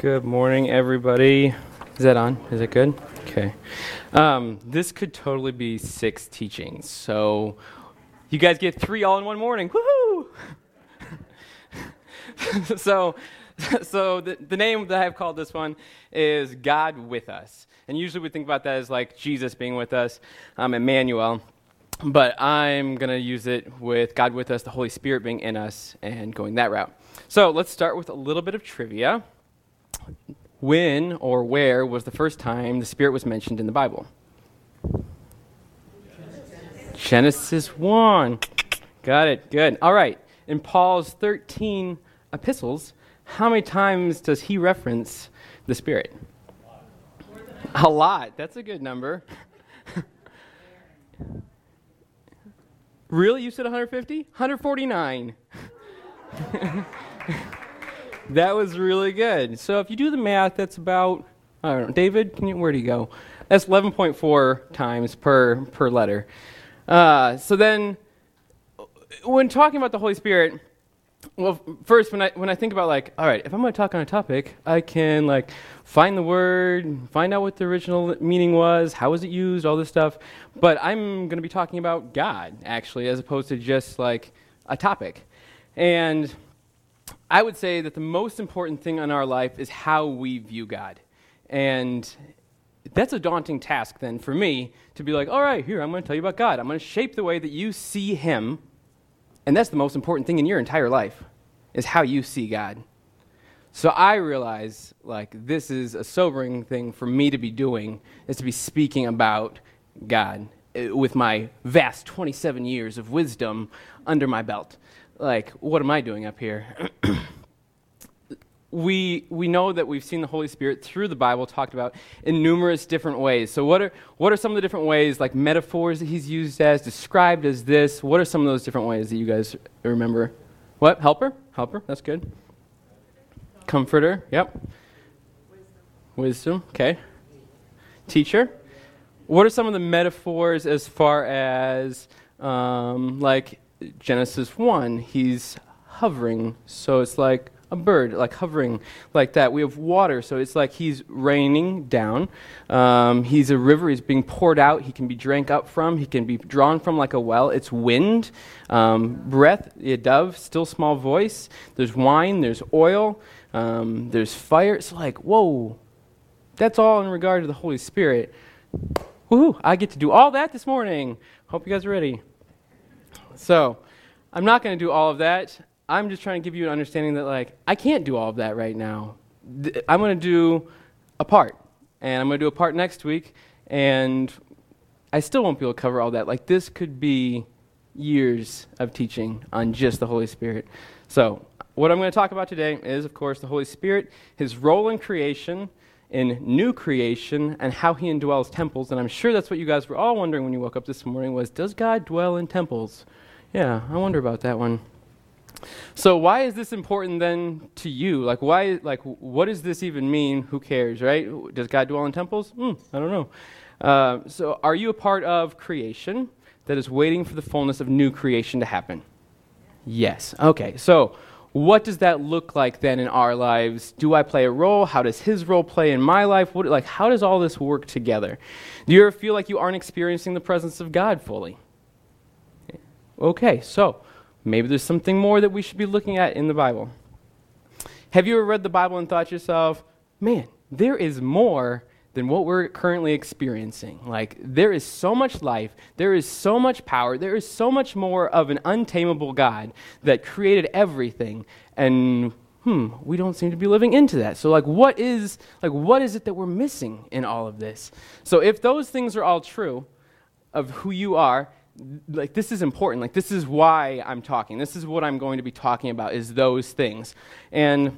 Good morning, everybody. Is that on? Is it good? Okay. This could totally be 6 teachings. So you guys get 3 all in one morning. Woohoo! So the name that I've called this one is God with Us. And usually we think about that as like Jesus being with us, Emmanuel. But I'm going to use it with God with us, the Holy Spirit being in us, and going that route. So let's start with a little bit of trivia. When or where was the first time the Spirit was mentioned in the Bible? Genesis 1. Got it. Good. All right. In Paul's 13 epistles, how many times does he reference the Spirit? A lot. That's a good number. Really? You said 150? 149. That was really good. So if you do the math, that's about, I don't know, David, where do you go? That's 11.4 times per letter. So then, when talking about the Holy Spirit, well, first, when I think about, like, all right, if I'm going to talk on a topic, I can, like, find the word, find out what the original meaning was, how was it used, all this stuff. But I'm going to be talking about God, actually, as opposed to just, like, a topic. And I would say that the most important thing in our life is how we view God. And that's a daunting task then for me to be like, all right, here, I'm going to tell you about God. I'm going to shape the way that you see him. And that's the most important thing in your entire life is how you see God. So I realize, like, this is a sobering thing for me to be doing, is to be speaking about God with my vast 27 years of wisdom under my belt. Like, what am I doing up here? We know that we've seen the Holy Spirit through the Bible talked about in numerous different ways. So what are some of the different ways, like metaphors that he's used as, described as this? What are some of those different ways that you guys remember? What? Helper? Helper, that's good. Comforter, yep. Wisdom, okay. Teacher. What are some of the metaphors as far as, like, Genesis 1, he's hovering, so it's like a bird, like hovering like that. We have water, so it's like he's raining down. He's a river, he's being poured out, he can be drank up from, he can be drawn from like a well. It's wind, breath, a dove, still small voice. There's wine, there's oil, there's fire. It's like, whoa, that's all in regard to the Holy Spirit. Woohoo, I get to do all that this morning. Hope you guys are ready. So, I'm not going to do all of that. I'm just trying to give you an understanding that, like, I can't do all of that right now. I'm going to do a part, and I'm going to do a part next week, and I still won't be able to cover all that. Like, this could be years of teaching on just the Holy Spirit. So, what I'm going to talk about today is, of course, the Holy Spirit, his role in creation, in new creation, and how he indwells temples. And I'm sure that's what you guys were all wondering when you woke up this morning was, does God dwell in temples? Yeah, I wonder about that one. So why is this important then to you? Like, why? Like, what does this even mean? Who cares, right? Does God dwell in temples? I don't know. So are you a part of creation that is waiting for the fullness of new creation to happen? Yes. Okay, so what does that look like then in our lives? Do I play a role? How does his role play in my life? What, like, how does all this work together? Do you ever feel like you aren't experiencing the presence of God fully? Okay, so maybe there's something more that we should be looking at in the Bible. Have you ever read the Bible and thought to yourself, man, there is more than what we're currently experiencing? Like, there is so much life, there is so much power, there is so much more of an untamable God that created everything, and we don't seem to be living into that. So, like, what is it that we're missing in all of this? So if those things are all true of who you are, like, this is important. Like, this is why I'm talking. This is what I'm going to be talking about, is those things. And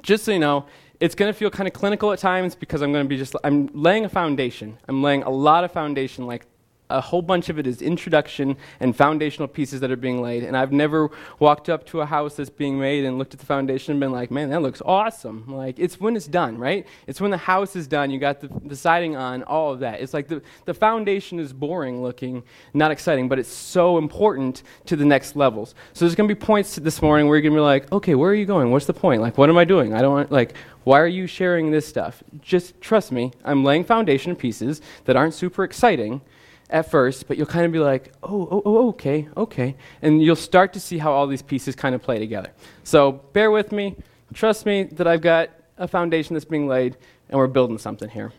just so you know, it's going to feel kind of clinical at times because I'm laying a foundation. I'm laying a lot of foundation, like a whole bunch of it is introduction and foundational pieces that are being laid. And I've never walked up to a house that's being made and looked at the foundation and been like, man, that looks awesome. Like, it's when it's done, right? It's when the house is done, you got the siding on, all of that. It's like the foundation is boring looking, not exciting, but it's so important to the next levels. So there's going to be points this morning where you're going to be like, okay, where are you going? What's the point? Like, what am I doing? I don't want, like, why are you sharing this stuff? Just trust me, I'm laying foundation pieces that aren't super exciting at first, but you'll kind of be like, oh, okay. And you'll start to see how all these pieces kind of play together. So bear with me. Trust me that I've got a foundation that's being laid, and we're building something here.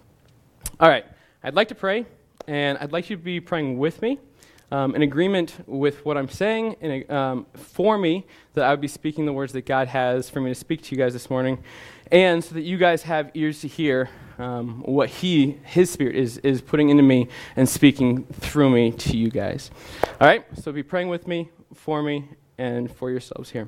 All right, I'd like to pray, and I'd like you to be praying with me, in agreement with what I'm saying, and for me, that I would be speaking the words that God has for me to speak to you guys this morning, and so that you guys have ears to hear what His Spirit is putting into me and speaking through me to you guys. All right, so be praying with me, for me, and for yourselves here.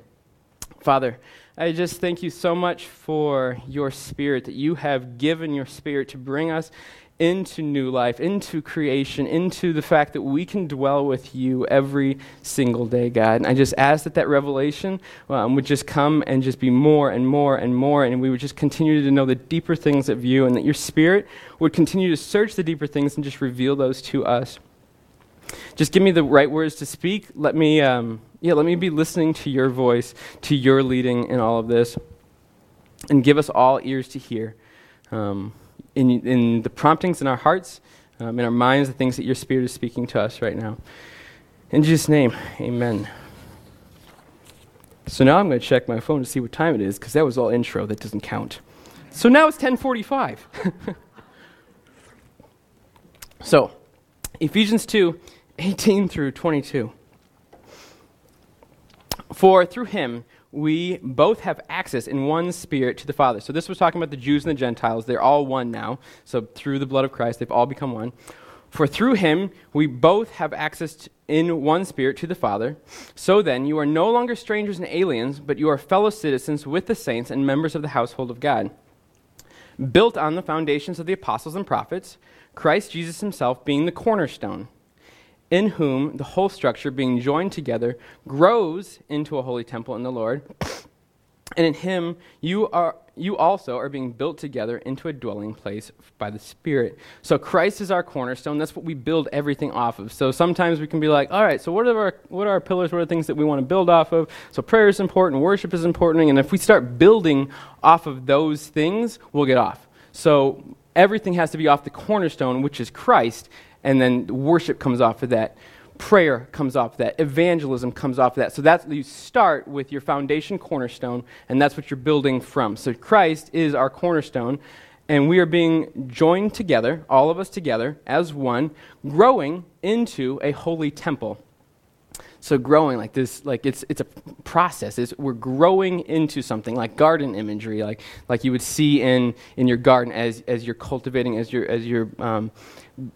Father, I just thank you so much for your Spirit, that you have given your Spirit to bring us into new life, into creation, into the fact that we can dwell with you every single day, God. And I just ask that revelation would just come and just be more and more and more, and we would just continue to know the deeper things of you, and that your Spirit would continue to search the deeper things and just reveal those to us. Just give me the right words to speak. Let me be listening to your voice, to your leading in all of this, and give us all ears to hear. In the promptings in our hearts, in our minds, the things that your Spirit is speaking to us right now. In Jesus' name, amen. So now I'm going to check my phone to see what time it is, because that was all intro. That doesn't count. So now it's 10:45. So, Ephesians 2, 18 through 22. For through him we both have access in one Spirit to the Father. So this was talking about the Jews and the Gentiles. They're all one now. So through the blood of Christ, they've all become one. For through him we both have access in one Spirit to the Father. So then you are no longer strangers and aliens, but you are fellow citizens with the saints and members of the household of God, built on the foundations of the apostles and prophets, Christ Jesus himself being the cornerstone, in whom the whole structure, being joined together, grows into a holy temple in the Lord. And in him, you also are being built together into a dwelling place by the Spirit. So Christ is our cornerstone. That's what we build everything off of. So sometimes we can be like, all right, so what are our pillars? What are things that we want to build off of? So prayer is important. Worship is important. And if we start building off of those things, we'll get off. So everything has to be off the cornerstone, which is Christ. And then worship comes off of that. Prayer comes off of that. Evangelism comes off of that. So that's, you start with your foundation cornerstone, and that's what you're building from. So Christ is our cornerstone, and we are being joined together, all of us together, as one, growing into a holy temple. So growing like this, like it's a process. We're growing into something, like garden imagery, like you would see in your garden as you're cultivating, as you're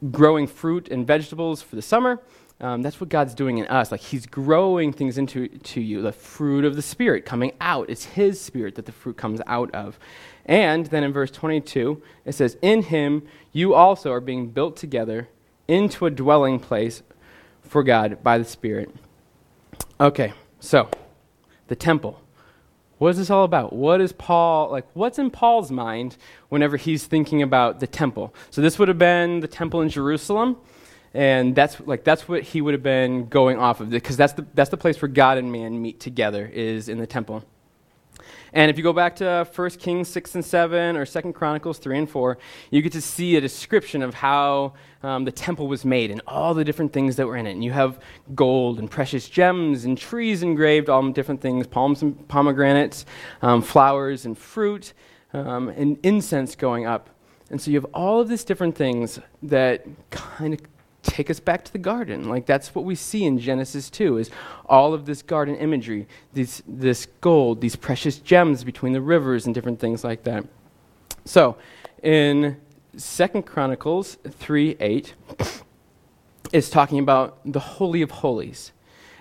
growing fruit and vegetables for the summer. That's what God's doing in us. Like, he's growing things into you. The fruit of the Spirit coming out. It's his Spirit that the fruit comes out of. And then in verse 22, it says, in him you also are being built together into a dwelling place for God by the Spirit. Okay, so the temple. What is this all about? What is Paul, like, what's in Paul's mind whenever he's thinking about the temple? So this would have been the temple in Jerusalem, and that's what he would have been going off of, because that's the place where God and man meet together, is in the temple. And if you go back to 1 Kings 6 and 7 or 2 Chronicles 3 and 4, you get to see a description of how the temple was made and all the different things that were in it. And you have gold and precious gems and trees engraved, all different things, palms and pomegranates, flowers and fruit, and incense going up. And so you have all of these different things that kind of take us back to the garden. Like, that's what we see in Genesis 2, is all of this garden imagery, this gold, these precious gems between the rivers and different things like that. So in 2 Chronicles 3:8, it's talking about the Holy of Holies.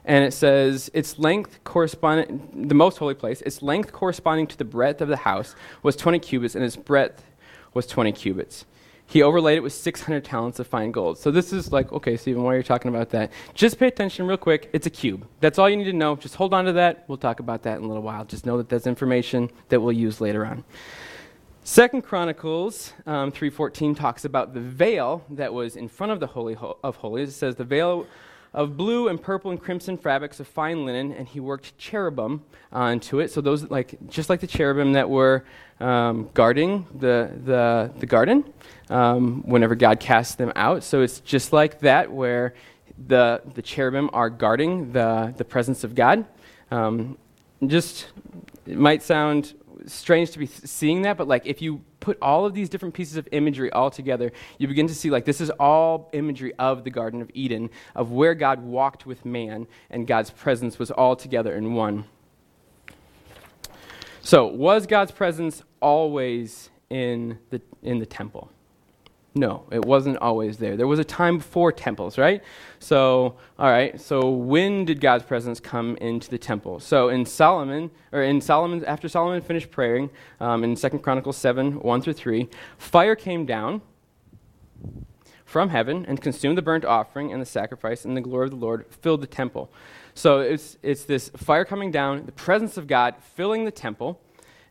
And it says, the most holy place, its length corresponding to the breadth of the house was 20 cubits, and its breadth was 20 cubits. He overlaid it with 600 talents of fine gold. So this is like, okay, Stephen, why are you talking about that? Just pay attention real quick. It's a cube. That's all you need to know. Just hold on to that. We'll talk about that in a little while. Just know that that's information that we'll use later on. 2 Chronicles 3:14 talks about the veil that was in front of the Holy of Holies. It says, the veil of blue and purple and crimson fabrics of fine linen, and he worked cherubim onto it. So those, like, just like the cherubim that were guarding the garden whenever God cast them out. So it's just like that, where the cherubim are guarding the presence of God. Just, it might sound strange to be seeing that, but like if you put all of these different pieces of imagery all together, you begin to see like this is all imagery of the Garden of Eden, of where God walked with man and God's presence was all together in one. So was God's presence always in the temple? No, it wasn't always there. There was a time before temples, right? So, all right, so when did God's presence come into the temple? So after Solomon finished praying, in 2 Chronicles 7, 1-3, fire came down from heaven and consumed the burnt offering and the sacrifice, and the glory of the Lord filled the temple. So it's this fire coming down, the presence of God filling the temple.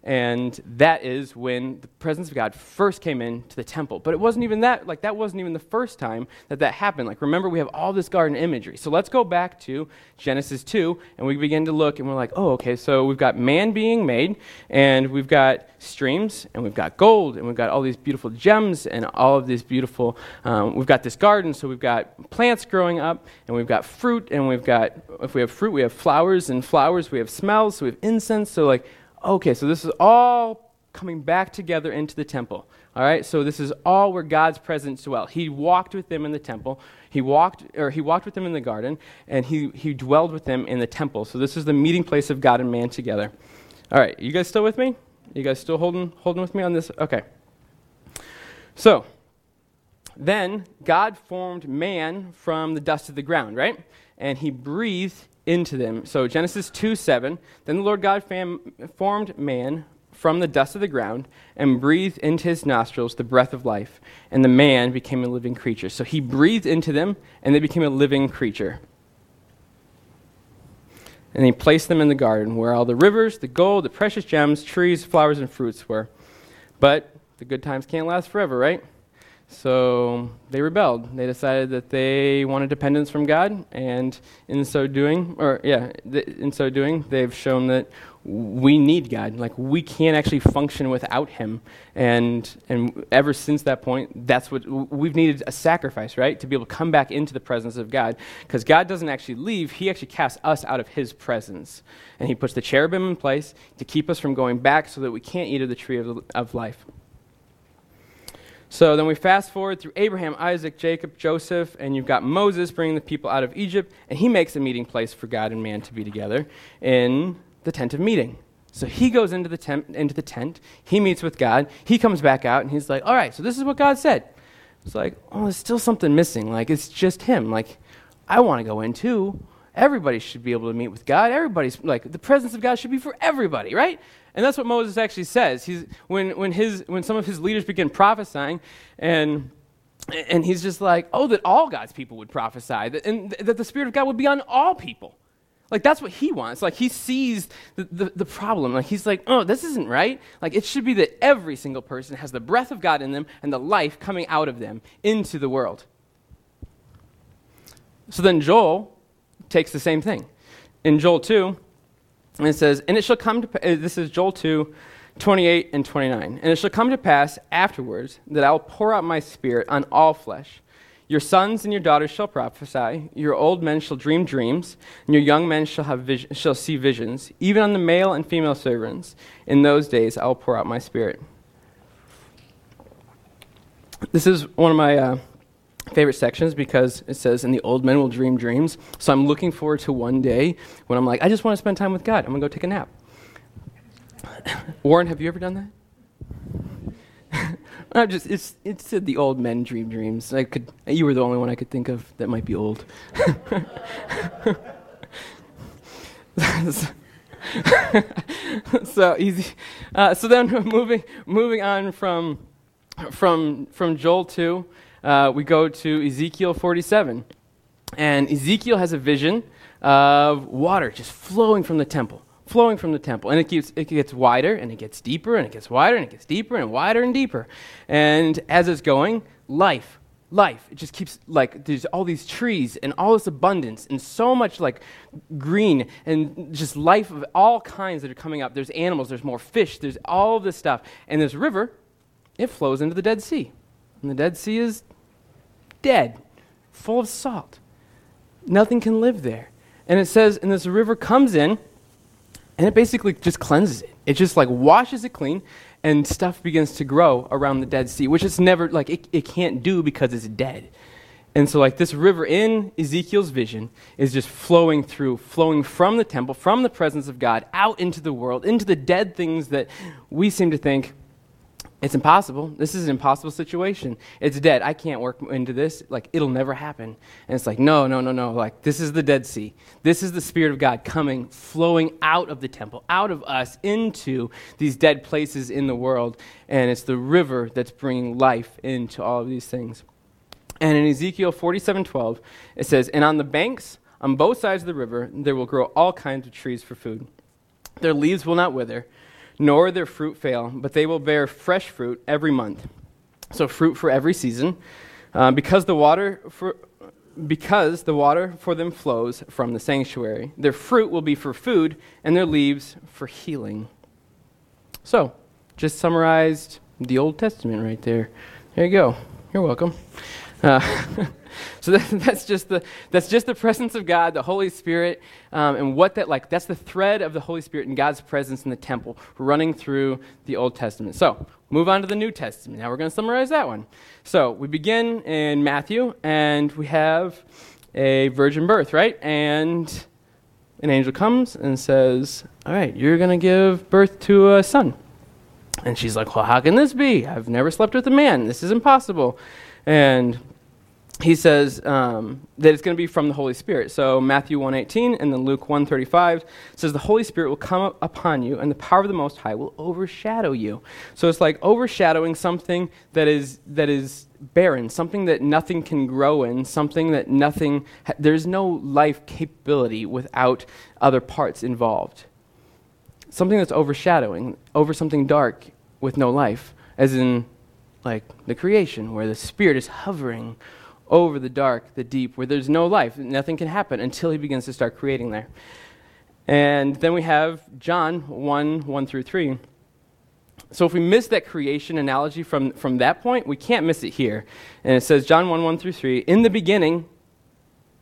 And that is when the presence of God first came into the temple. But it wasn't even that, like that wasn't even the first time that happened. Like remember, we have all this garden imagery. So let's go back to Genesis 2, and we begin to look, and we're like, oh, okay, so we've got man being made, and we've got streams, and we've got gold, and we've got all these beautiful gems, and all of these beautiful, we've got this garden, so we've got plants growing up, and we've got fruit, and we've got, if we have fruit, we have flowers, and flowers, we have smells, so we have incense, so like, okay, so this is all coming back together into the temple, all right? So this is all where God's presence dwelt. He walked with them in the temple. He walked with them in the garden, and he dwelled with them in the temple. So this is the meeting place of God and man together. All right, you guys still with me? You guys still holding with me on this? Okay. So then God formed man from the dust of the ground, right? And he breathed into them. So Genesis 2:7, then the Lord God formed man from the dust of the ground and breathed into his nostrils the breath of life, and the man became a living creature. So he breathed into them, and they became a living creature. And he placed them in the garden where all the rivers, the gold, the precious gems, trees, flowers, and fruits were. But the good times can't last forever, right? So they rebelled. They decided that they wanted dependence from God, and in so doing, they've shown that we need God. Like we can't actually function without Him. And ever since that point, that's what we've needed, a sacrifice, right, to be able to come back into the presence of God. Because God doesn't actually leave; He actually casts us out of His presence, and He puts the cherubim in place to keep us from going back, so that we can't eat of the tree of life. So then we fast forward through Abraham, Isaac, Jacob, Joseph, and you've got Moses bringing the people out of Egypt, and he makes a meeting place for God and man to be together in the tent of meeting. So he goes into the tent, he meets with God, he comes back out, and he's like, all right, so this is what God said. It's like, oh, there's still something missing. Like, it's just him. Like, I want to go in too. Everybody should be able to meet with God. Everybody's, like, the presence of God should be for everybody, right? And that's what Moses actually says. He's when some of his leaders begin prophesying, and he's just like, oh, that all God's people would prophesy, that the Spirit of God would be on all people. Like, that's what he wants. Like, he sees the problem. Like, he's like, oh, this isn't right. Like, it should be that every single person has the breath of God in them and the life coming out of them into the world. So then Joel takes the same thing. In Joel 2, and it says, and it shall come to pass, this is Joel 2, 28 and 29. And it shall come to pass afterwards that I will pour out my Spirit on all flesh. Your sons and your daughters shall prophesy. Your old men shall dream dreams, and your young men shall see visions. Even on the male and female servants, in those days I will pour out my Spirit. This is one of my favorite sections, because it says, and the old men will dream dreams. So I'm looking forward to one day when I'm like, I just want to spend time with God. I'm going to go take a nap. Warren, have you ever done that? It said the old men dream dreams. You were the only one I could think of that might be old. So easy. So then moving on from from Joel 2, we go to Ezekiel 47. And Ezekiel has a vision of water just flowing from the temple. And it gets wider, and it gets deeper, and it gets wider, and it gets deeper, and wider and deeper. And as it's going, life. It just keeps, like, there's all these trees and all this abundance and so much, like, green and just life of all kinds that are coming up. There's animals, there's more fish, there's all this stuff. And this river, it flows into the Dead Sea. And the Dead Sea is dead, full of salt. Nothing can live there. And it says, and this river comes in, and it basically just cleanses it. It just, like, washes it clean, and stuff begins to grow around the Dead Sea, which it's never, like, it can't do because it's dead. And so, like, this river in Ezekiel's vision is just flowing from the temple, from the presence of God, out into the world, into the dead things that we seem to think, it's impossible. This is an impossible situation. It's dead. I can't work into this. Like, it'll never happen. And it's like, no. Like, this is the Dead Sea. This is the Spirit of God coming, flowing out of the temple, out of us, into these dead places in the world. And it's the river that's bringing life into all of these things. And in Ezekiel 47:12, it says, and on the banks, on both sides of the river, there will grow all kinds of trees for food. Their leaves will not wither, nor their fruit fail, but they will bear fresh fruit every month. So fruit for every season, because the water for them flows from the sanctuary. Their fruit will be for food, and their leaves for healing. So, just summarized the Old Testament right there. There you go. You're welcome. So that's just the presence of God, the Holy Spirit, and what that, like, that's the thread of the Holy Spirit and God's presence in the temple running through the Old Testament. So move on to the New Testament. Now we're going to summarize that one. So we begin in Matthew, and we have a virgin birth, right? And an angel comes and says, all right, you're going to give birth to a son. And she's like, well, how can this be? I've never slept with a man. This is impossible. And he says that it's going to be from the Holy Spirit. So Matthew 1:18 and then Luke 1:35 says the Holy Spirit will come upon you, and the power of the Most High will overshadow you. So it's like overshadowing something that is barren, something that nothing can grow in, something that there's no life capability without other parts involved. Something that's overshadowing over something dark with no life, as in, like, the creation, where the Spirit is hovering over the dark, the deep, where there's no life. Nothing can happen until he begins to start creating there. And then we have John 1:1-3. So if we miss that creation analogy from that point, we can't miss it here. And it says, John 1:1-3, in the beginning,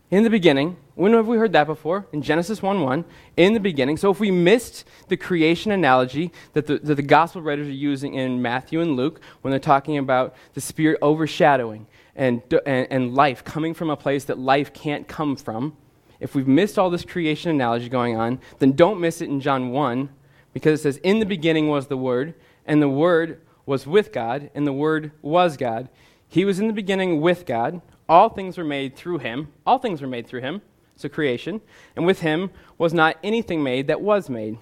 when have we heard that before? In Genesis 1:1, in the beginning. So if we missed the creation analogy that the gospel writers are using in Matthew and Luke when they're talking about the Spirit overshadowing and life coming from a place that life can't come from, if we've missed all this creation analogy going on, then don't miss it in John 1, because it says, in the beginning was the Word, and the Word was with God, and the Word was God. He was in the beginning with God. All things were made through him. All things were made through him. So creation. And with him was not anything made that was made.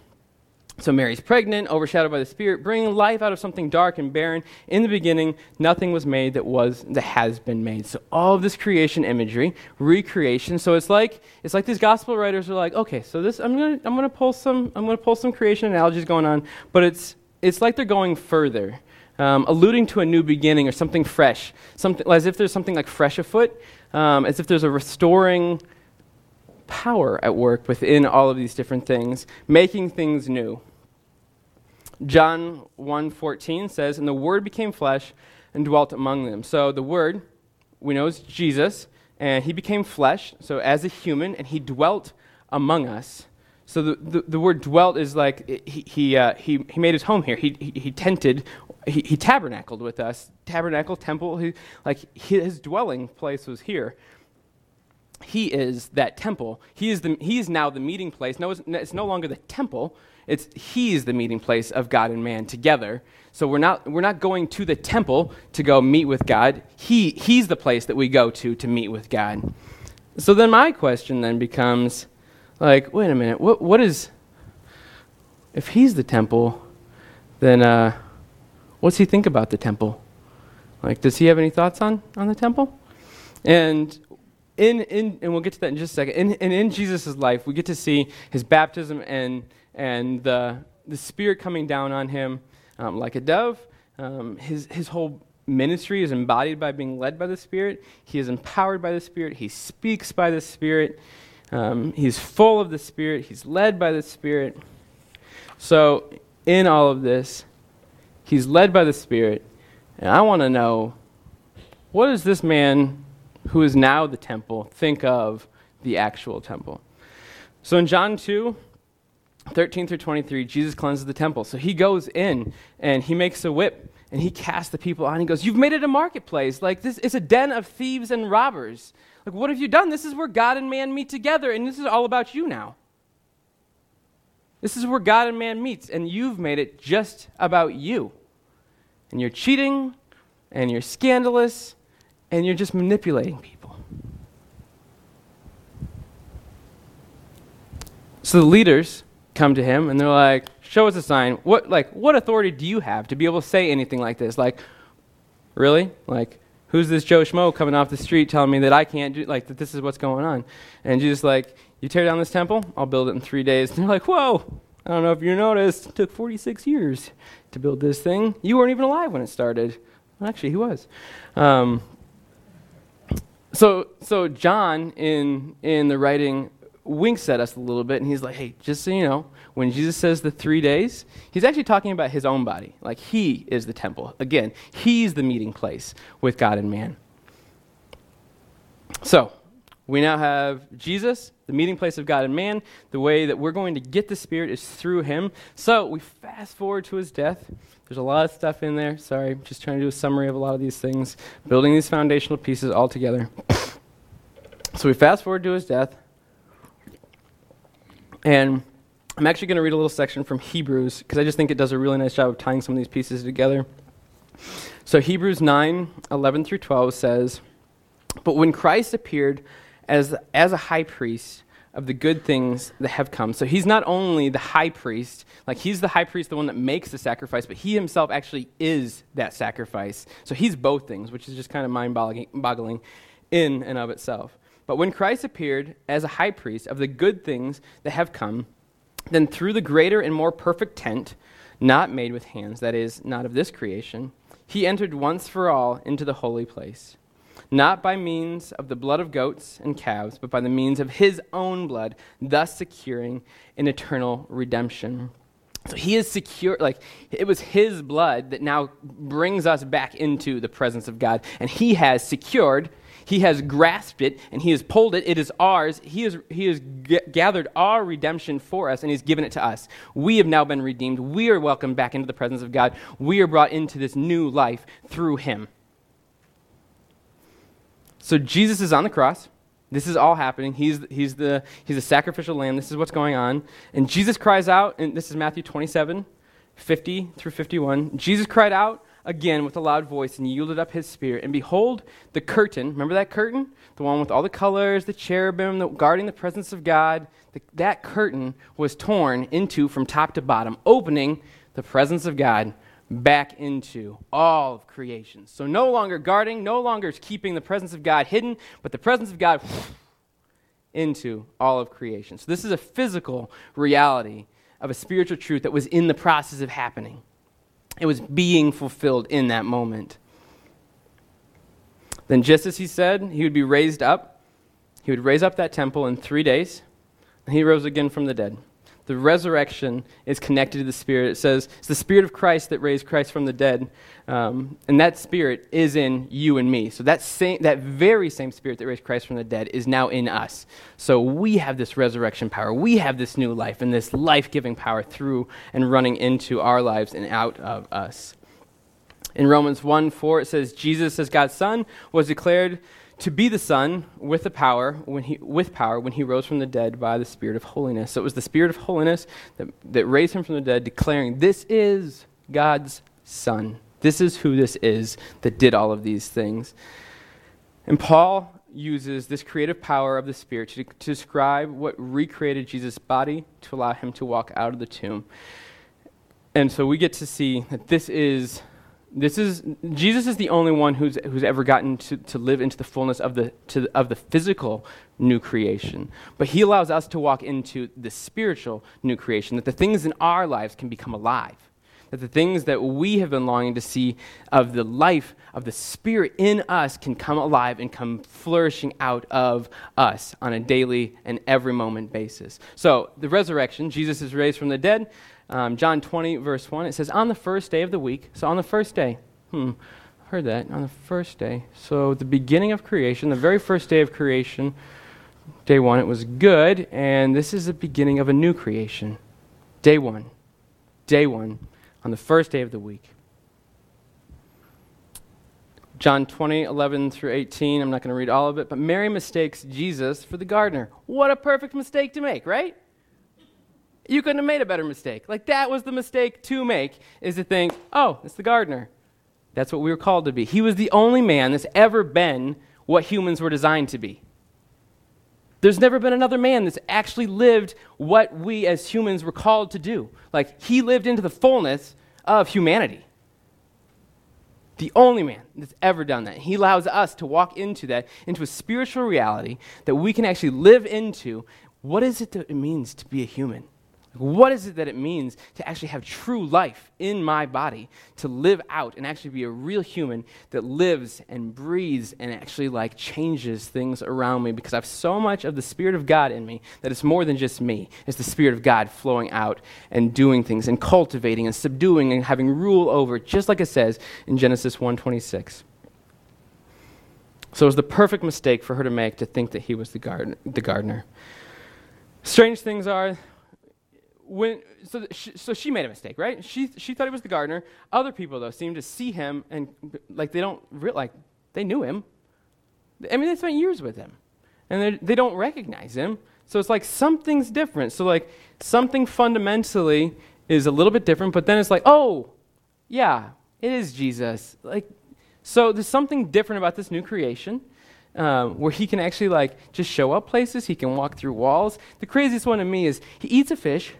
So Mary's pregnant, overshadowed by the Spirit, bringing life out of something dark and barren. In the beginning, nothing was made that has been made. So all of this creation imagery, recreation. So it's like these gospel writers are like, okay, so this I'm gonna pull some creation analogies going on, but it's like they're going further. Alluding to a new beginning or something fresh, as if there's something like fresh afoot, as if there's a restoring power at work within all of these different things, making things new. John 1:14 says, and the Word became flesh and dwelt among them. So the Word, we know, is Jesus, and he became flesh, so as a human, and he dwelt among us. So the word dwelt is like he made his home here. He tented, he tabernacled with us. Tabernacle, temple, his dwelling place was here. He is that temple. He is now the meeting place. No, it's no longer the temple. He's the meeting place of God and man together. So we're not going to the temple to go meet with God. He's the place that we go to meet with God. So then my question then becomes, like, wait a minute, what is, if he's the temple, then what's he think about the temple? Like, does he have any thoughts on the temple? And and we'll get to that in just a second. In Jesus' life, we get to see his baptism and the Spirit coming down on him like a dove. His whole ministry is embodied by being led by the Spirit. He is empowered by the Spirit. He speaks by the Spirit. He's full of the Spirit. He's led by the Spirit. So in all of this, he's led by the Spirit. And I want to know, what does this man who is now the temple think of the actual temple? So in John 2, 13 through 23, Jesus cleanses the temple. So he goes in and he makes a whip and he casts the people out. And he goes, "You've made it a marketplace. Like, this is a den of thieves and robbers. Like, what have you done? This is where God and man meet together, and this is all about you now. This is where God and man meets, and you've made it just about you. And you're cheating, and you're scandalous, and you're just manipulating people." So the leaders come to him and they're like, "Show us a sign. What authority do you have to be able to say anything like this? Like, really? Like, who's this Joe Schmo coming off the street telling me that I can't do, like, that this is what's going on?" And Jesus, like, "You tear down this temple, I'll build it in 3 days." And they're like, "Whoa, I don't know if you noticed, it took 46 years to build this thing. You weren't even alive when it started." Well, actually, he was. So John, in the writing, winks at us a little bit, and he's like, "Hey, just so you know, when Jesus says the 3 days, he's actually talking about his own body. Like, he is the temple. Again, he's the meeting place with God and man." So we now have Jesus, the meeting place of God and man. The way that we're going to get the Spirit is through him. So we fast forward to his death. There's a lot of stuff in there. Sorry, just trying to do a summary of a lot of these things, building these foundational pieces all together. So we fast forward to his death. And I'm actually going to read a little section from Hebrews, because I just think it does a really nice job of tying some of these pieces together. So Hebrews 9:11 through 12 says, "But when Christ appeared as a high priest of the good things that have come," so he's not only the high priest, like he's the high priest, the one that makes the sacrifice, but he himself actually is that sacrifice. So he's both things, which is just kind of mind-boggling in and of itself. "But when Christ appeared as a high priest of the good things that have come, then through the greater and more perfect tent, not made with hands, that is, not of this creation, he entered once for all into the holy place, not by means of the blood of goats and calves, but by the means of his own blood, thus securing an eternal redemption." So he is secure, like it was his blood that now brings us back into the presence of God, and he has secured, he has grasped it, and he has pulled it. It is ours. He has gathered our redemption for us, and he's given it to us. We have now been redeemed. We are welcomed back into the presence of God. We are brought into this new life through him. So Jesus is on the cross. This is all happening. He's the sacrificial lamb. This is what's going on. And Jesus cries out, and this is Matthew 27:50 through 51. Jesus cried out again with a loud voice and yielded up his spirit. And behold, the curtain, remember that curtain? The one with all the colors, the cherubim, guarding the presence of God. That curtain was torn into from top to bottom, opening the presence of God back into all of creation. So no longer guarding, no longer keeping the presence of God hidden, but the presence of God into all of creation. So this is a physical reality of a spiritual truth that was in the process of happening. It was being fulfilled in that moment. Then just as he said, he would be raised up. He would raise up that temple in 3 days, and he rose again from the dead. The resurrection is connected to the Spirit. It says, it's the Spirit of Christ that raised Christ from the dead, and that Spirit is in you and me. So that very same Spirit that raised Christ from the dead is now in us. So we have this resurrection power. We have this new life and this life-giving power through and running into our lives and out of us. In Romans 1:4, it says, Jesus as God's Son was declared to be the Son with power when he rose from the dead by the Spirit of holiness. So it was the Spirit of holiness that raised him from the dead, declaring, this is God's Son. This is who this is that did all of these things. And Paul uses this creative power of the Spirit to describe what recreated Jesus' body to allow him to walk out of the tomb. And so we get to see that this is Jesus is the only one who's ever gotten to live into the fullness of the physical new creation. But he allows us to walk into the spiritual new creation, that the things in our lives can become alive, that the things that we have been longing to see of the life of the Spirit in us can come alive and come flourishing out of us on a daily and every moment basis. So the resurrection, Jesus is raised from the dead. John 20, verse 1, it says, on the first day of the week, so on the first day, heard that, on the first day, so the beginning of creation, the very first day of creation, day one, it was good, and this is the beginning of a new creation, day one, on the first day of the week. John 20, 11 through 18, I'm not going to read all of it, but Mary mistakes Jesus for the gardener. What a perfect mistake to make, right? You couldn't have made a better mistake. Like, that was the mistake to make, is to think, oh, it's the gardener. That's what we were called to be. He was the only man that's ever been what humans were designed to be. There's never been another man that's actually lived what we as humans were called to do. Like, he lived into the fullness of humanity. The only man that's ever done that. He allows us to walk into that, into a spiritual reality that we can actually live into. What is it that it means to be a human? What is it that it means to actually have true life in my body, to live out and actually be a real human that lives and breathes and actually like changes things around me, because I have so much of the Spirit of God in me that it's more than just me. It's the Spirit of God flowing out and doing things and cultivating and subduing and having rule over, just like it says in Genesis 1:26. So it was the perfect mistake for her to make, to think that he was the gardener. Strange things are... So she made a mistake, right? She thought he was the gardener. Other people, though, seem to see him and, like, they don't realize, like, they knew him. I mean, they spent years with him, and they don't recognize him. So it's like something's different. So, like, something fundamentally is a little bit different, but then it's like, oh, yeah, it is Jesus. Like, so there's something different about this new creation. Where he can actually, like, just show up places. He can walk through walls. The craziest one to me is he eats a fish.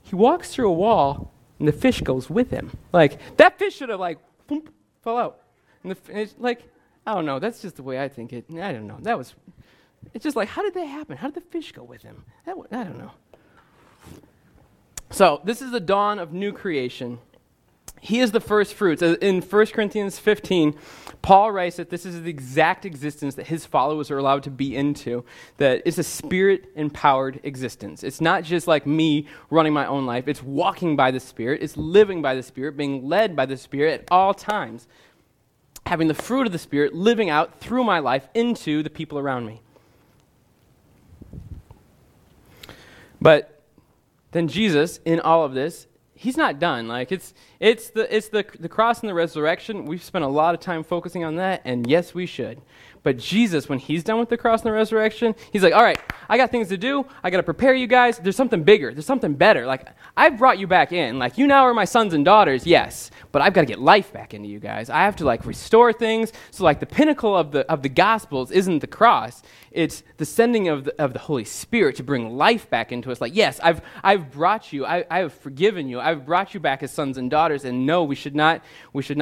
He walks through a wall, and the fish goes with him. Like, that fish should have, like, boom, fell out. And it's like, I don't know. That's just the way I think it. I don't know. That was, it's just like, how did that happen? How did the fish go with him? I don't know. So this is the dawn of new creation. He is the first fruits. In 1 Corinthians 15, Paul writes that this is the exact existence that his followers are allowed to be into, that it's a Spirit-empowered existence. It's not just like me running my own life. It's walking by the Spirit. It's living by the Spirit, being led by the Spirit at all times, having the fruit of the Spirit living out through my life into the people around me. But then Jesus, in all of this, he's not done. Like, it's the cross and the resurrection. We've spent a lot of time focusing on that, and yes, we should. But Jesus, when he's done with the cross and the resurrection, he's like, all right, I got things to do. I got to prepare you guys. There's something bigger. There's something better. Like, I brought you back in. Like, you now are my sons and daughters, yes, but I've got to get life back into you guys. I have to, like, restore things. So, like, the pinnacle of the Gospels isn't the cross. It's the sending of the Holy Spirit to bring life back into us. Like, yes, I've brought you. I have forgiven you. I've brought you back as sons and daughters, and no, we should not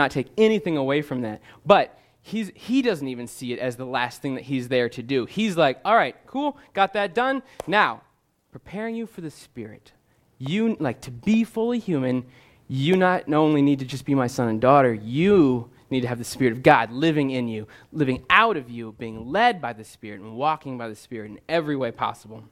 take anything away from that. But he doesn't even see it as the last thing that he's there to do. He's like, all right, cool, got that done. Now, preparing you for the Spirit. You, like, to be fully human, you not only need to just be my son and daughter, you need to have the Spirit of God living in you, living out of you, being led by the Spirit and walking by the Spirit in every way possible.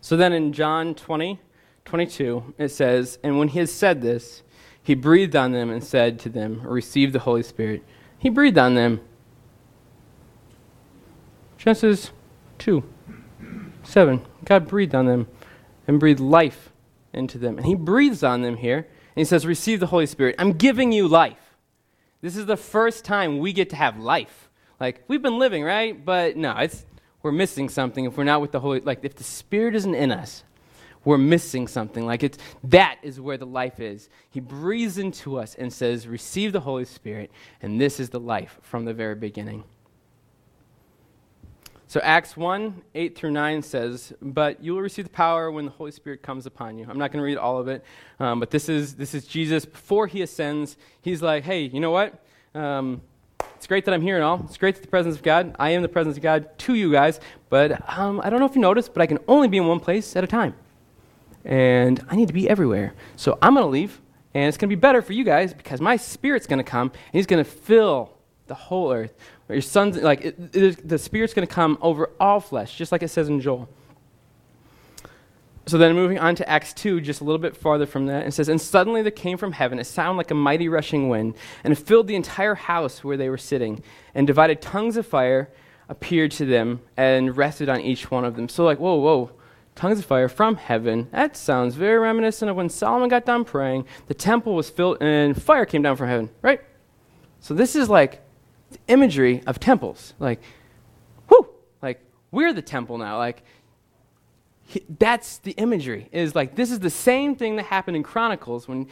So then in John 20, 22, it says, and when he has said this, he breathed on them and said to them, receive the Holy Spirit. He breathed on them. Genesis 2, 7, God breathed on them and breathed life into them. And he breathes on them here, and he says, receive the Holy Spirit. I'm giving you life. This is the first time we get to have life. Like, we've been living, right? But no, it's... we're missing something if we're not with the Holy... like, if the Spirit isn't in us, we're missing something. Like, it's that is where the life is. He breathes into us and says, receive the Holy Spirit, and this is the life from the very beginning. So Acts 1, 8 through 9 says, "But you will receive the power when the Holy Spirit comes upon you." I'm not going to read all of it, but this is Jesus before he ascends. He's like, hey, you know what? It's great that I'm here and all. It's great that the presence of God. I am the presence of God to you guys, but I don't know if you noticed, but I can only be in one place at a time. And I need to be everywhere. So I'm going to leave, and it's going to be better for you guys because my Spirit's going to come, and he's going to fill the whole earth. Your sons, the Spirit's going to come over all flesh, just like it says in Joel. So then moving on to Acts 2, just a little bit farther from that, it says, "And suddenly there came from heaven a sound like a mighty rushing wind, and it filled the entire house where they were sitting, and divided tongues of fire appeared to them and rested on each one of them." So like, whoa. Tongues of fire from heaven. That sounds very reminiscent of when Solomon got done praying, the temple was filled, and fire came down from heaven, right? So this is like the imagery of temples. Like, whoo! Like, we're the temple now. Like, that's the imagery. It is like, this is the same thing that happened in Chronicles when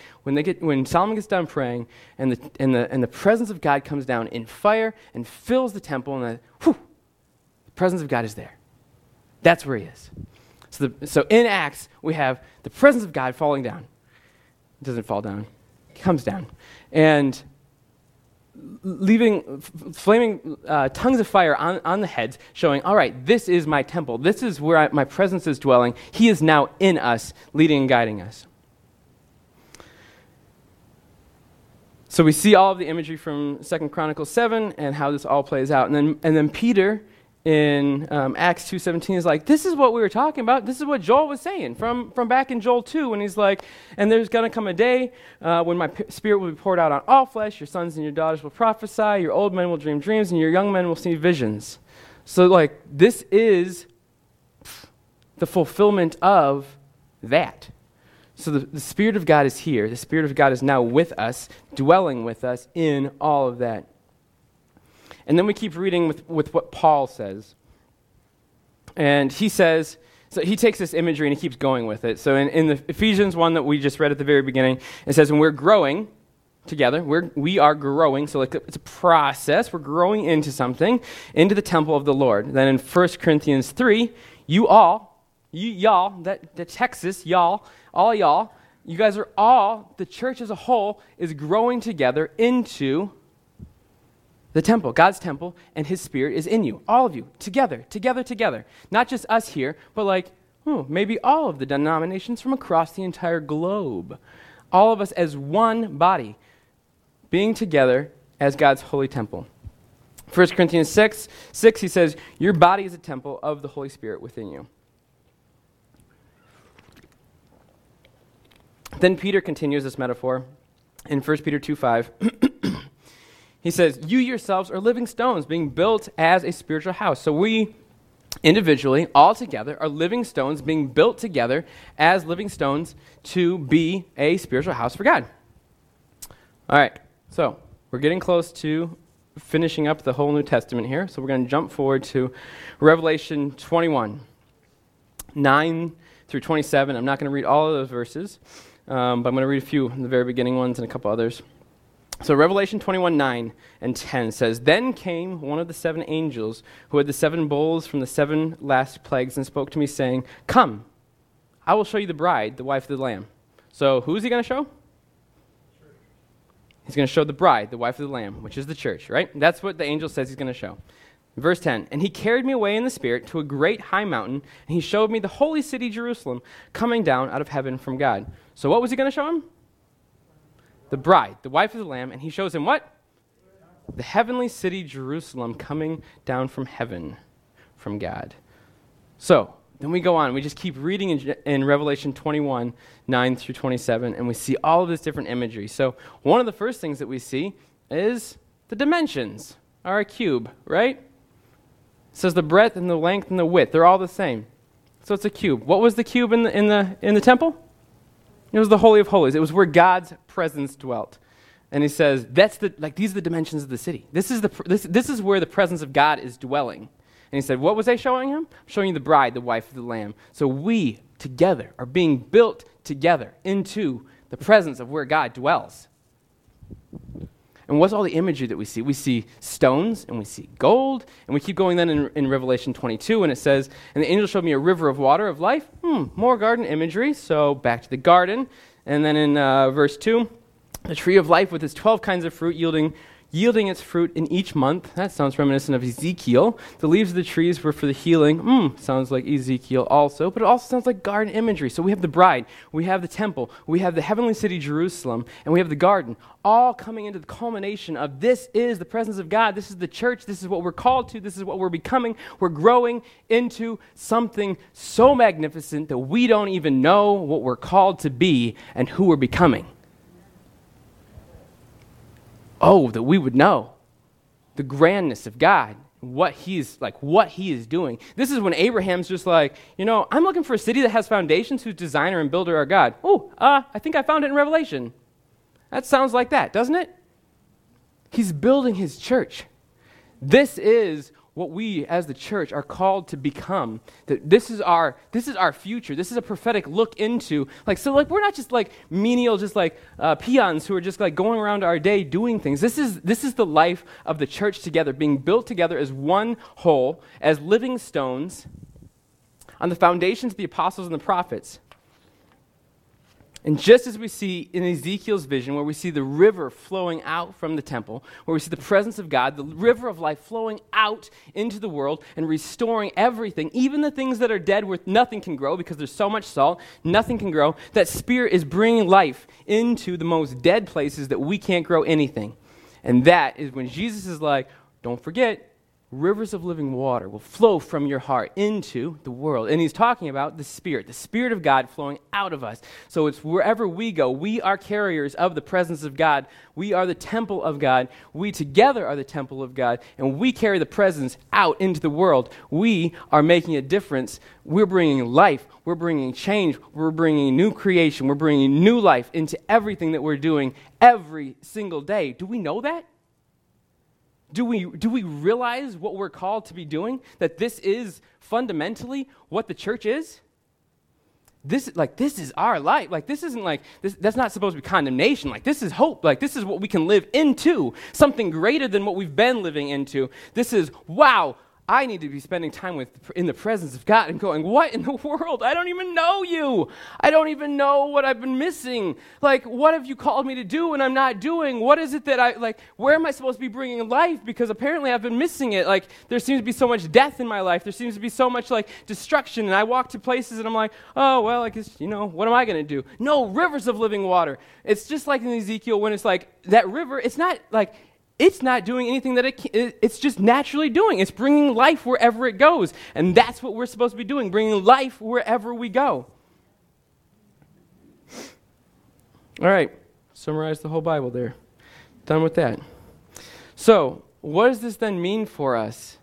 Solomon gets done praying, and the presence of God comes down in fire and fills the temple, and the presence of God is there. That's where he is. So in Acts, we have the presence of God falling down. It doesn't fall down. It comes down. And leaving flaming tongues of fire on the heads, showing, all right, this is my temple. This is where my presence is dwelling. He is now in us, leading and guiding us. So we see all of the imagery from 2 Chronicles 7 and how this all plays out. And then Peter in Acts 2:17 is like, this is what we were talking about. This is what Joel was saying from back in Joel 2, when he's like, "And there's going to come a day when my Spirit will be poured out on all flesh. Your sons and your daughters will prophesy. Your old men will dream dreams, and your young men will see visions." So like, this is the fulfillment of that. So the Spirit of God is here. The Spirit of God is now with us, dwelling with us in all of that. And then we keep reading with what Paul says. And he says, so he takes this imagery and he keeps going with it. So in the Ephesians 1 that we just read at the very beginning, it says, when we're growing together, we are growing. So like, it's a process. We're growing into something, into the temple of the Lord. Then in 1 Corinthians 3, you guys are all, the church as a whole is growing together into the temple, God's temple, and his Spirit is in you. All of you, together. Not just us here, but like, maybe all of the denominations from across the entire globe. All of us as one body, being together as God's holy temple. 1 Corinthians 6, he says, "Your body is a temple of the Holy Spirit within you." Then Peter continues this metaphor in 1 Peter 2:5. He says, "You yourselves are living stones being built as a spiritual house." So we individually, all together, are living stones being built together as living stones to be a spiritual house for God. All right, so we're getting close to finishing up the whole New Testament here. So we're going to jump forward to Revelation 21, 9 through 27. I'm not going to read all of those verses, but I'm going to read a few, the very beginning ones and a couple others. So Revelation 21, 9 and 10 says, "Then came one of the seven angels who had the seven bowls from the seven last plagues and spoke to me, saying, 'Come, I will show you the bride, the wife of the Lamb.'" So who is he going to show? Church. He's going to show the bride, the wife of the Lamb, which is the church, right? That's what the angel says he's going to show. Verse 10, "And he carried me away in the Spirit to a great high mountain, and he showed me the holy city Jerusalem, coming down out of heaven from God." So what was he going to show him? The bride, the wife of the Lamb, and he shows him what? The heavenly city, Jerusalem, coming down from heaven from God. So then we go on. We just keep reading in Revelation 21, 9 through 27, and we see all of this different imagery. So one of the first things that we see is the dimensions are a cube, right? It says the breadth and the length and the width. They're all the same. So it's a cube. What was the cube in the temple? It was the Holy of Holies. It was where God's presence dwelt. And he says, these are the dimensions of the city. This is where the presence of God is dwelling. And he said, what was I showing him? I'm showing you the bride, the wife of the Lamb. So we together are being built together into the presence of where God dwells. And what's all the imagery that we see? We see stones, and we see gold, and we keep going then in Revelation 22, and it says, and the angel showed me a river of water of life. More garden imagery, so back to the garden. And then in verse 2, the tree of life with its 12 kinds of fruit, yielding its fruit in each month. That sounds reminiscent of Ezekiel. The leaves of the trees were for the healing. Sounds like Ezekiel also, but it also sounds like garden imagery. So we have the bride, we have the temple, we have the heavenly city Jerusalem, and we have the garden, all coming into the culmination of this is the presence of God, this is the church, this is what we're called to, this is what we're becoming. We're growing into something so magnificent that we don't even know what we're called to be and who we're becoming. Oh, that we would know the grandness of God, what he is doing. This is when Abraham's just like, I'm looking for a city that has foundations whose designer and builder are God. I think I found it in Revelation. That sounds like that, doesn't it? He's building his church. This is what we as the church are called to become. This is our future. This is a prophetic look into, we're not just menial, peons who are going around our day doing things. This is the life of the church together, being built together as one whole, as living stones on the foundations of the apostles and the prophets. And just as we see in Ezekiel's vision, where we see the river flowing out from the temple, where we see the presence of God, the river of life flowing out into the world and restoring everything, even the things that are dead where nothing can grow because there's so much salt, nothing can grow, that Spirit is bringing life into the most dead places that we can't grow anything. And that is when Jesus is like, don't forget, rivers of living water will flow from your heart into the world. And he's talking about the Spirit of God flowing out of us. So it's wherever we go, we are carriers of the presence of God. We are the temple of God. We together are the temple of God, and we carry the presence out into the world. We are making a difference. We're bringing life. We're bringing change. We're bringing new creation. We're bringing new life into everything that we're doing every single day. Do we know that? Do we realize what we're called to be doing? That this is fundamentally what the church is? This is our life. This isn't that's not supposed to be condemnation. This is hope. This is what we can live into. Something greater than what we've been living into. This is, wow, I need to be spending time in the presence of God and going, what in the world? I don't even know you. I don't even know what I've been missing. What have you called me to do and I'm not doing? What is it that where am I supposed to be bringing life? Because apparently I've been missing it. There seems to be so much death in my life. There seems to be so much, destruction. And I walk to places and I'm like, oh, well, I guess, what am I going to do? No, rivers of living water. It's just like in Ezekiel when it's that river, it's not it's not doing anything that it's just naturally doing. It's bringing life wherever it goes. And that's what we're supposed to be doing, bringing life wherever we go. All right, summarize the whole Bible there. Done with that. So what does this then mean for us?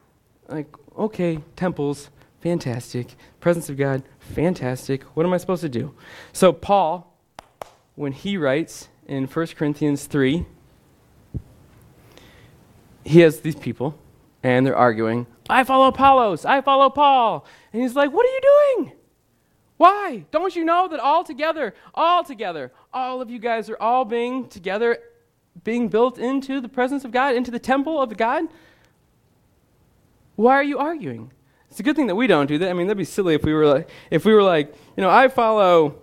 Okay, temples, fantastic. Presence of God, fantastic. What am I supposed to do? So Paul, when he writes in 1 Corinthians 3, he has these people, and they're arguing, I follow Apollos, I follow Paul. And he's like, what are you doing? Why? Don't you know that all together, all of you guys are all being together, being built into the presence of God, into the temple of God? Why are you arguing? It's a good thing that we don't do that. I mean, that'd be silly if we were I follow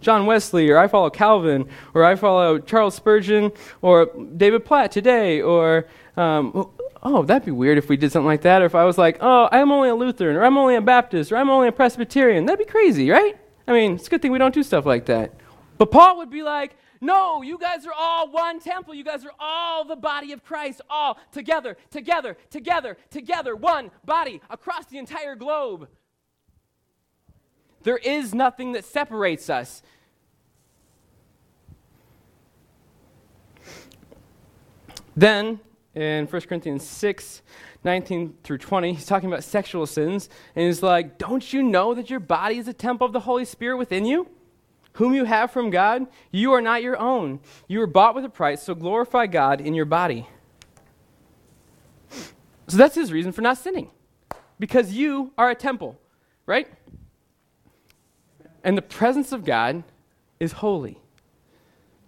John Wesley, or I follow Calvin, or I follow Charles Spurgeon, or David Platt today, or, that'd be weird if we did something like that, or if I was I'm only a Lutheran, or I'm only a Baptist, or I'm only a Presbyterian. That'd be crazy, right? I mean, it's a good thing we don't do stuff like that. But Paul would be like, no, you guys are all one temple. You guys are all the body of Christ, all together, one body across the entire globe. There is nothing that separates us. Then, in 1 Corinthians 6, 19 through 20, he's talking about sexual sins, and he's like, don't you know that your body is a temple of the Holy Spirit within you, whom you have from God? You are not your own. You were bought with a price, so glorify God in your body. So that's his reason for not sinning, because you are a temple, right? And the presence of God is holy.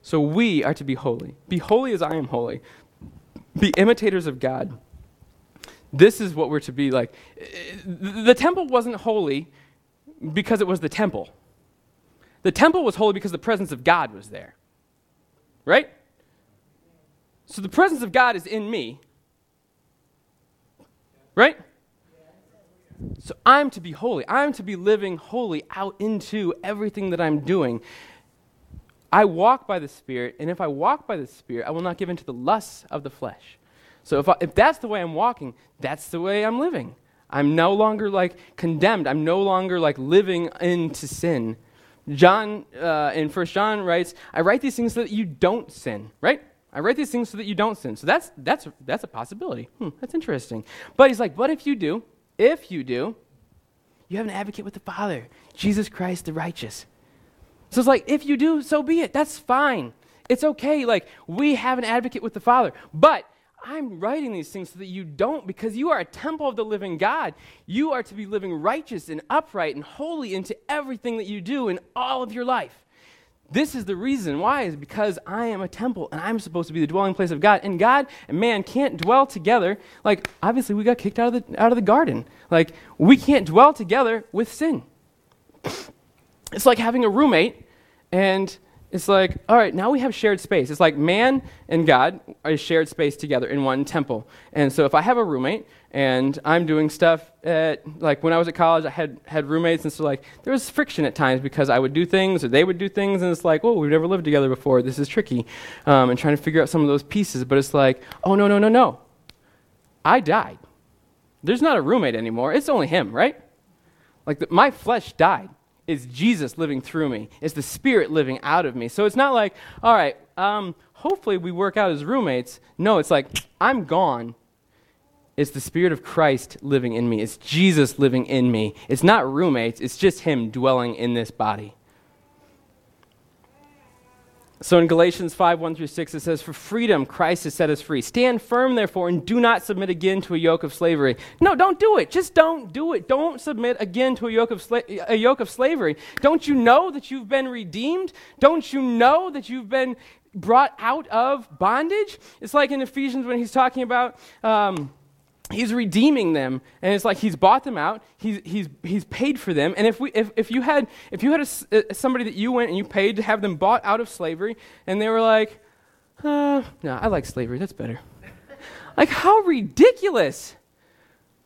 So we are to be holy. Be holy as I am holy. Be imitators of God. This is what we're to be like. The temple wasn't holy because it was the temple. The temple was holy because the presence of God was there. Right? So the presence of God is in me. Right? So I'm to be holy. I'm to be living holy out into everything that I'm doing. I walk by the Spirit, and if I walk by the Spirit, I will not give in to the lusts of the flesh. So if that's the way I'm walking, that's the way I'm living. I'm no longer like condemned. I'm no longer like living into sin. John in 1 John writes, I write these things so that you don't sin, right? I write these things so that you don't sin. So that's a possibility. That's interesting. But he's like, but if you do, you have an advocate with the Father, Jesus Christ the righteous. So it's like, if you do, so be it. That's fine. It's okay. Like, we have an advocate with the Father. But I'm writing these things so that you don't, because you are a temple of the living God. You are to be living righteous and upright and holy into everything that you do in all of your life. This is the reason why, is because I am a temple and I'm supposed to be the dwelling place of God. And God and man can't dwell together. Like, obviously, we got kicked out of the garden. Like, we can't dwell together with sin. It's like having a roommate, and it's like, all right, now we have shared space. It's like man and God are a shared space together in one temple. And so if I have a roommate and I'm doing stuff at, like when I was at college, I had roommates, and so like there was friction at times because I would do things or they would do things, and it's like, oh, we've never lived together before. This is tricky. And trying to figure out some of those pieces, but it's like, oh, no. I died. There's not a roommate anymore. It's only him, right? Like my flesh died. It's Jesus living through me. It's the Spirit living out of me. So it's not like, all right, hopefully we work out as roommates. No, it's like, I'm gone. It's the Spirit of Christ living in me. It's Jesus living in me. It's not roommates. It's just him dwelling in this body. So in Galatians 5:1-6, it says, for freedom, Christ has set us free. Stand firm, therefore, and do not submit again to a yoke of slavery. No, don't do it. Just don't do it. Don't submit again to a yoke of slavery. Don't you know that you've been redeemed? Don't you know that you've been brought out of bondage? It's like in Ephesians when he's talking about... He's redeeming them, and it's like he's bought them out. He's paid for them. And if you had somebody that you went and you paid to have them bought out of slavery, and they were like, "No, I like slavery. That's better." Like, how ridiculous!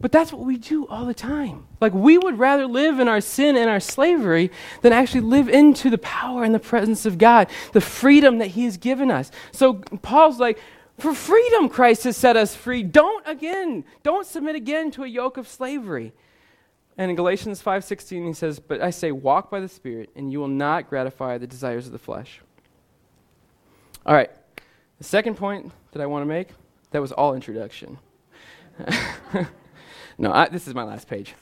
But that's what we do all the time. Like, we would rather live in our sin and our slavery than actually live into the power and the presence of God, the freedom that He has given us. So Paul's like, for freedom, Christ has set us free. Don't submit again to a yoke of slavery. And in Galatians 5:16, he says, but I say, walk by the Spirit, and you will not gratify the desires of the flesh. All right. The second point that I want to make, that was all introduction. This is my last page.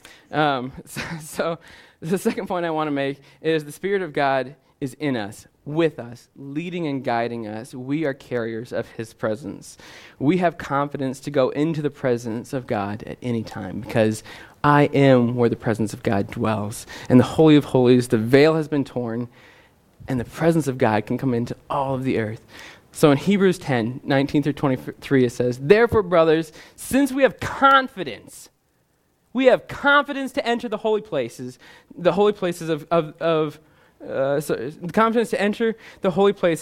So the second point I want to make is the Spirit of God is in us, with us, leading and guiding us. We are carriers of His presence. We have confidence to go into the presence of God at any time, because I am where the presence of God dwells. And the Holy of Holies, the veil has been torn, and the presence of God can come into all of the earth. So in Hebrews 10:19-23, it says, therefore, brothers, since we have confidence... to enter the confidence to enter the holy place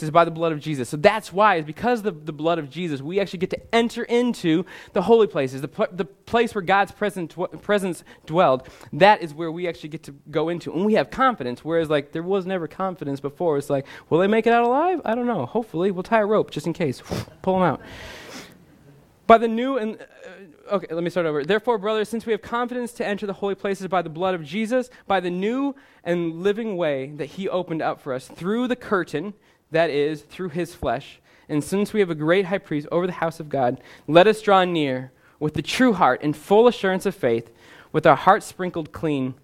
is by the blood of Jesus. So that's why, is because of the blood of Jesus, we actually get to enter into the holy places, the place where God's presence dwelled. That is where we actually get to go into, and we have confidence, whereas like there was never confidence before. It's like, will they make it out alive? I don't know. Hopefully, we'll tie a rope just in case. Pull them out. By the new and... Okay, let me start over. Therefore, brothers, since we have confidence to enter the holy places by the blood of Jesus, by the new and living way that He opened up for us through the curtain, that is, through His flesh, and since we have a great high priest over the house of God, let us draw near with the true heart and full assurance of faith, with our hearts sprinkled clean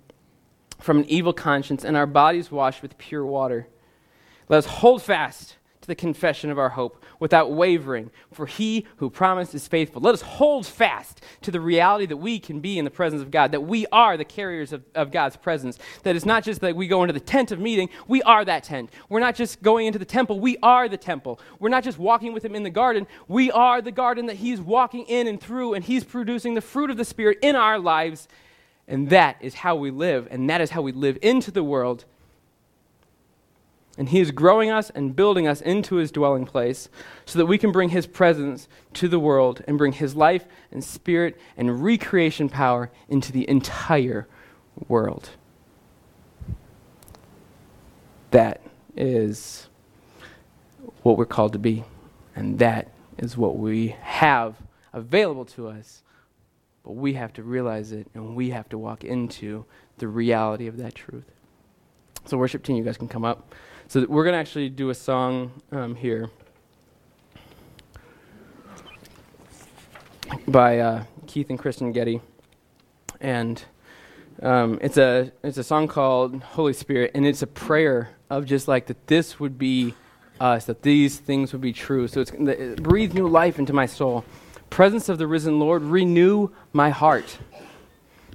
from an evil conscience and our bodies washed with pure water. Let us hold fast to the confession of our hope without wavering, for he who promised is faithful. Let us hold fast to the reality that we can be in the presence of God, that we are the carriers of God's presence, that it's not just that we go into the tent of meeting, we are that tent. We're not just going into the temple, we are the temple. We're not just walking with him in the garden, we are the garden that he's walking in and through, and he's producing the fruit of the Spirit in our lives, and that is how we live, and that is how we live into the world. And he is growing us and building us into his dwelling place so that we can bring his presence to the world and bring his life and Spirit and recreation power into the entire world. That is what we're called to be, and that is what we have available to us, but we have to realize it and we have to walk into the reality of that truth. So worship team, you guys can come up. So we're going to actually do a song here by Keith and Kristen Getty, and it's a song called Holy Spirit, and it's a prayer of just like that this would be us, that these things would be true. So it's breathe new life into my soul. Presence of the risen Lord, renew my heart.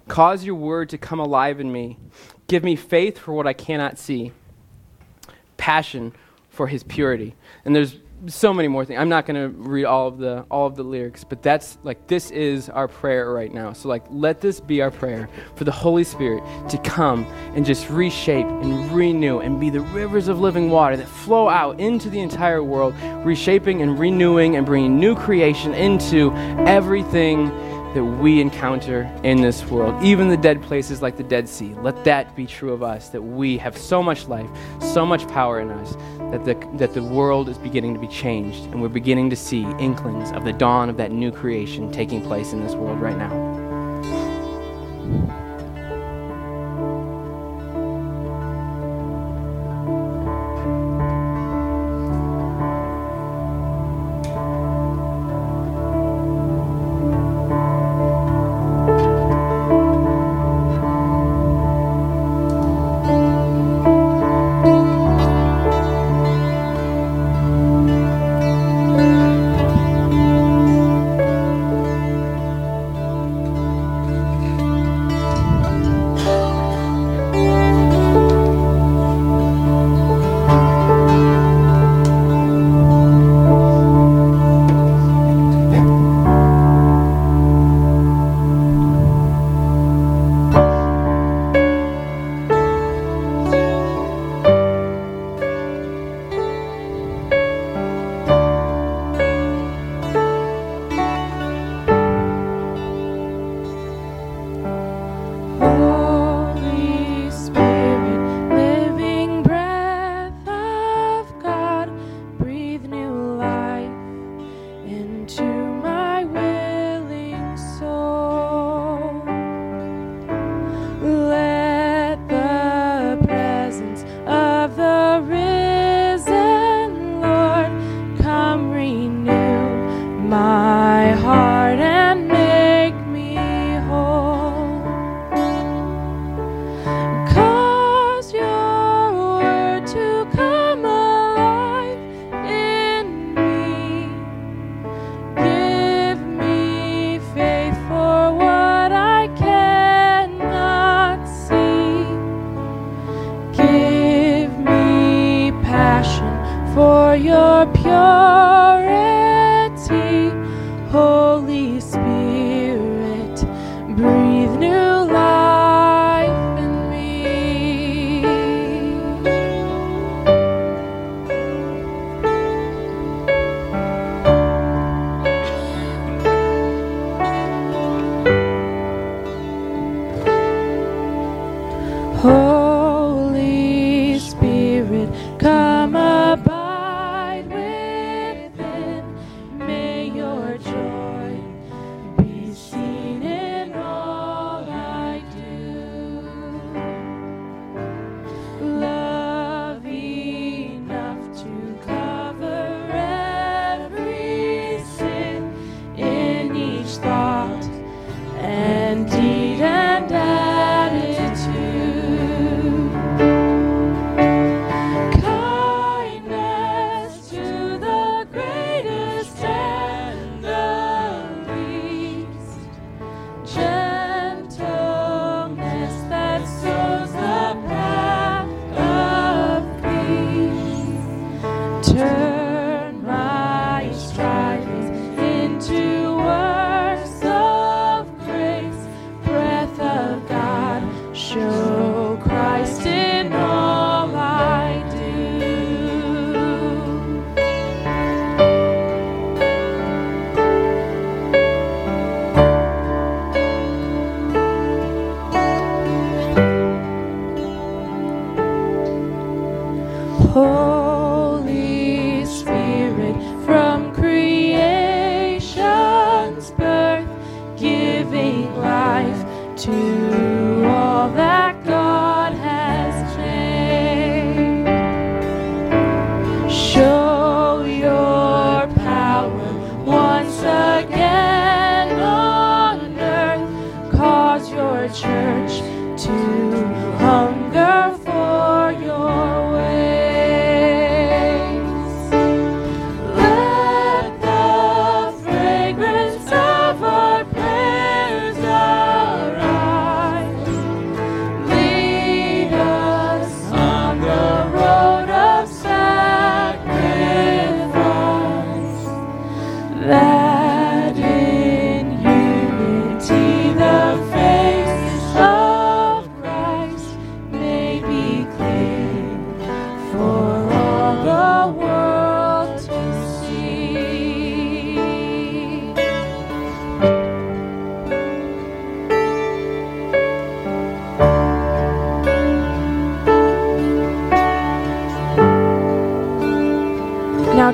Cause your word to come alive in me. Give me faith for what I cannot see. Passion for his purity. And there's so many more things. I'm not going to read all of the lyrics, but that's like, this is our prayer right now. So like, let this be our prayer for the Holy Spirit to come and just reshape and renew and be the rivers of living water that flow out into the entire world, reshaping and renewing and bringing new creation into everything that we encounter in this world, even the dead places like the Dead Sea. Let that be true of us, that we have so much life, so much power in us, that the world is beginning to be changed, and we're beginning to see inklings of the dawn of that new creation taking place in this world right now.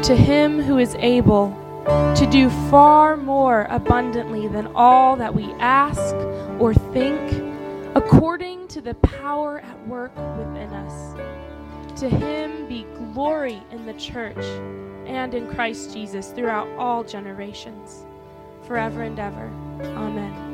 To him who is able to do far more abundantly than all that we ask or think, according to the power at work within us. To him be glory in the church and in Christ Jesus throughout all generations, forever and ever. Amen.